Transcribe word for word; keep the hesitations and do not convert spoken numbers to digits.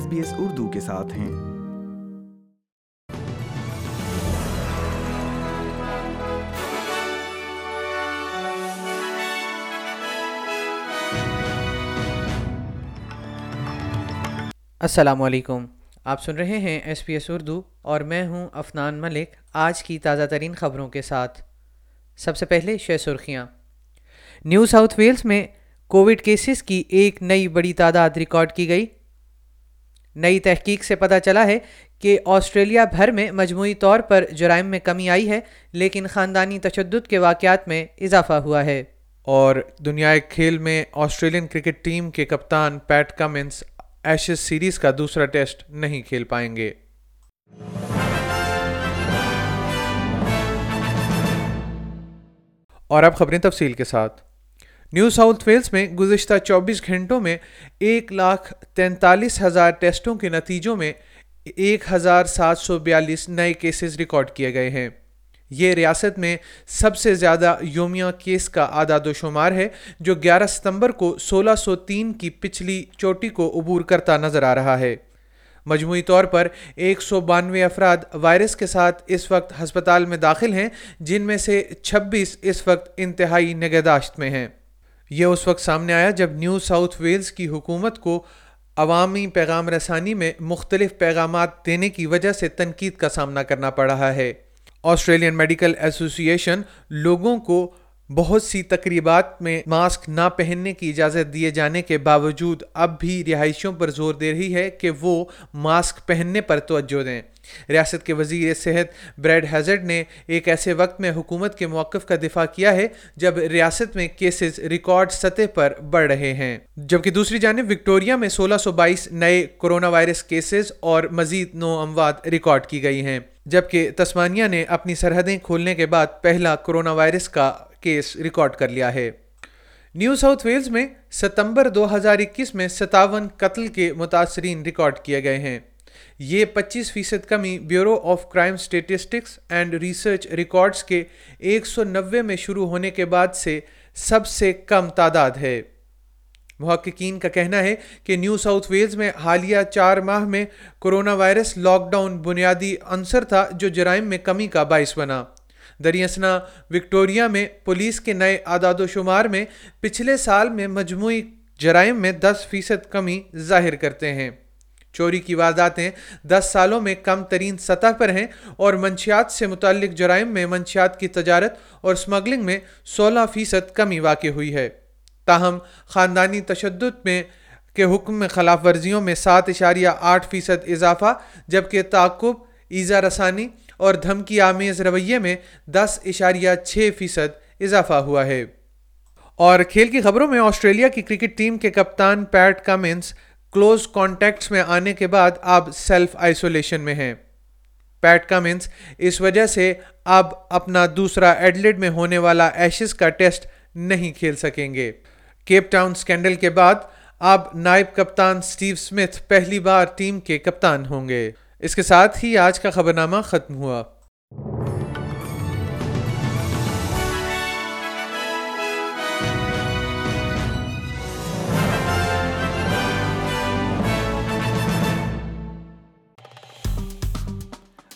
S B S Urdu کے ساتھ ہیں۔ السلام علیکم، آپ سن رہے ہیں ایس بی ایس اردو اور میں ہوں افنان ملک، آج کی تازہ ترین خبروں کے ساتھ۔ سب سے پہلے شہ سرخیاں۔ نیو ساؤتھ ویلز میں کووڈ کیسز کی ایک نئی بڑی تعداد ریکارڈ کی گئی۔ نئی تحقیق سے پتہ چلا ہے کہ آسٹریلیا بھر میں مجموعی طور پر جرائم میں کمی آئی ہے، لیکن خاندانی تشدد کے واقعات میں اضافہ ہوا ہے۔ اور دنیا کھیل میں آسٹریلین کرکٹ ٹیم کے کپتان پیٹ کمنس ایشز سیریز کا دوسرا ٹیسٹ نہیں کھیل پائیں گے۔ اور اب خبریں تفصیل کے ساتھ۔ نیو ساؤتھ ویلز میں گزشتہ چوبیس گھنٹوں میں ایک لاکھ تینتالیس ہزار ٹیسٹوں کے نتیجوں میں ایک ہزار سات سو بیالیس نئے کیسز ریکارڈ کیے گئے ہیں۔ یہ ریاست میں سب سے زیادہ یومیہ کیس کا اعداد و شمار ہے، جو گیارہ ستمبر کو سولہ سو تین کی پچھلی چوٹی کو عبور کرتا نظر آ رہا ہے۔ مجموعی طور پر ایک سو بانوے افراد وائرس کے ساتھ اس وقت ہسپتال میں داخل ہیں، جن میں سے چھبیس اس وقت انتہائی نگہداشت میں ہیں۔ یہ اس وقت سامنے آیا جب نیو ساؤتھ ویلز کی حکومت کو عوامی پیغام رسانی میں مختلف پیغامات دینے کی وجہ سے تنقید کا سامنا کرنا پڑ رہا ہے۔ آسٹریلین میڈیکل ایسوسی ایشن لوگوں کو بہت سی تقریبات میں ماسک نہ پہننے کی اجازت دیے جانے کے باوجود اب بھی رہائشیوں پر زور دے رہی ہے کہ وہ ماسک پہننے پر توجہ دیں۔ ریاست کے وزیر صحت بریڈ ہیزرڈ نے ایک ایسے وقت میں حکومت کے موقف کا دفاع کیا ہے جب ریاست میں کیسز ریکارڈ سطح پر بڑھ رہے ہیں، جبکہ دوسری جانب وکٹوریا میں سولہ سو بائیس نئے کورونا وائرس کیسز اور مزید نو اموات ریکارڈ کی گئی ہیں، جبکہ تسمانیہ نے اپنی سرحدیں کھولنے کے بعد پہلا کرونا وائرس کا کیس ریکارڈ کر لیا ہے۔ نیو ساؤتھ ویلز میں ستمبر دو ہزار اکیس میں ستاون قتل کے متاثرین ریکارڈ کیے گئے ہیں۔ یہ پچیس فیصد کمی bureau of crime statistics and research records کے ایک سو نوے میں شروع ہونے کے بعد سے سب سے کم تعداد ہے۔ محققین کا کہنا ہے کہ نیو ساؤتھ ویلز میں حالیہ چار ماہ میں کرونا وائرس لاک ڈاؤن بنیادی عنصر تھا جو جرائم میں کمی کا باعث بنا۔ دریاسنا وکٹوریا میں پولیس کے نئے اعداد و شمار میں پچھلے سال میں مجموعی جرائم میں دس فیصد کمی ظاہر کرتے ہیں۔ چوری کی وارداتیں دس سالوں میں کم ترین سطح پر ہیں اور منشیات سے متعلق جرائم میں منشیات کی تجارت اور اسمگلنگ میں سولہ فیصد کمی واقع ہوئی ہے۔ تاہم خاندانی تشدد میں کے حکم میں خلاف ورزیوں میں سات اشاریہ آٹھ فیصد اضافہ، جبکہ تعقب، ایذا رسانی اور دھمکی آمیز رویے میں دس اشاریہ چھ فیصد اضافہ ہوا ہے۔ اور کھیل کی خبروں میں آسٹریلیا کی کرکٹ ٹیم کے کپتان پیٹ کمنس کلوز کانٹیکٹس میں آنے کے بعد اب سیلف آئسولیشن میں ہیں۔ پیٹ کمنس اس وجہ سے اب اپنا دوسرا ایڈلیڈ میں ہونے والا ایشز کا ٹیسٹ نہیں کھیل سکیں گے۔ کیپ ٹاؤن سکینڈل کے بعد اب نائب کپتان سٹیو سمتھ پہلی بار ٹیم کے کپتان ہوں گے۔ اس کے ساتھ ہی آج کا خبرنامہ ختم ہوا۔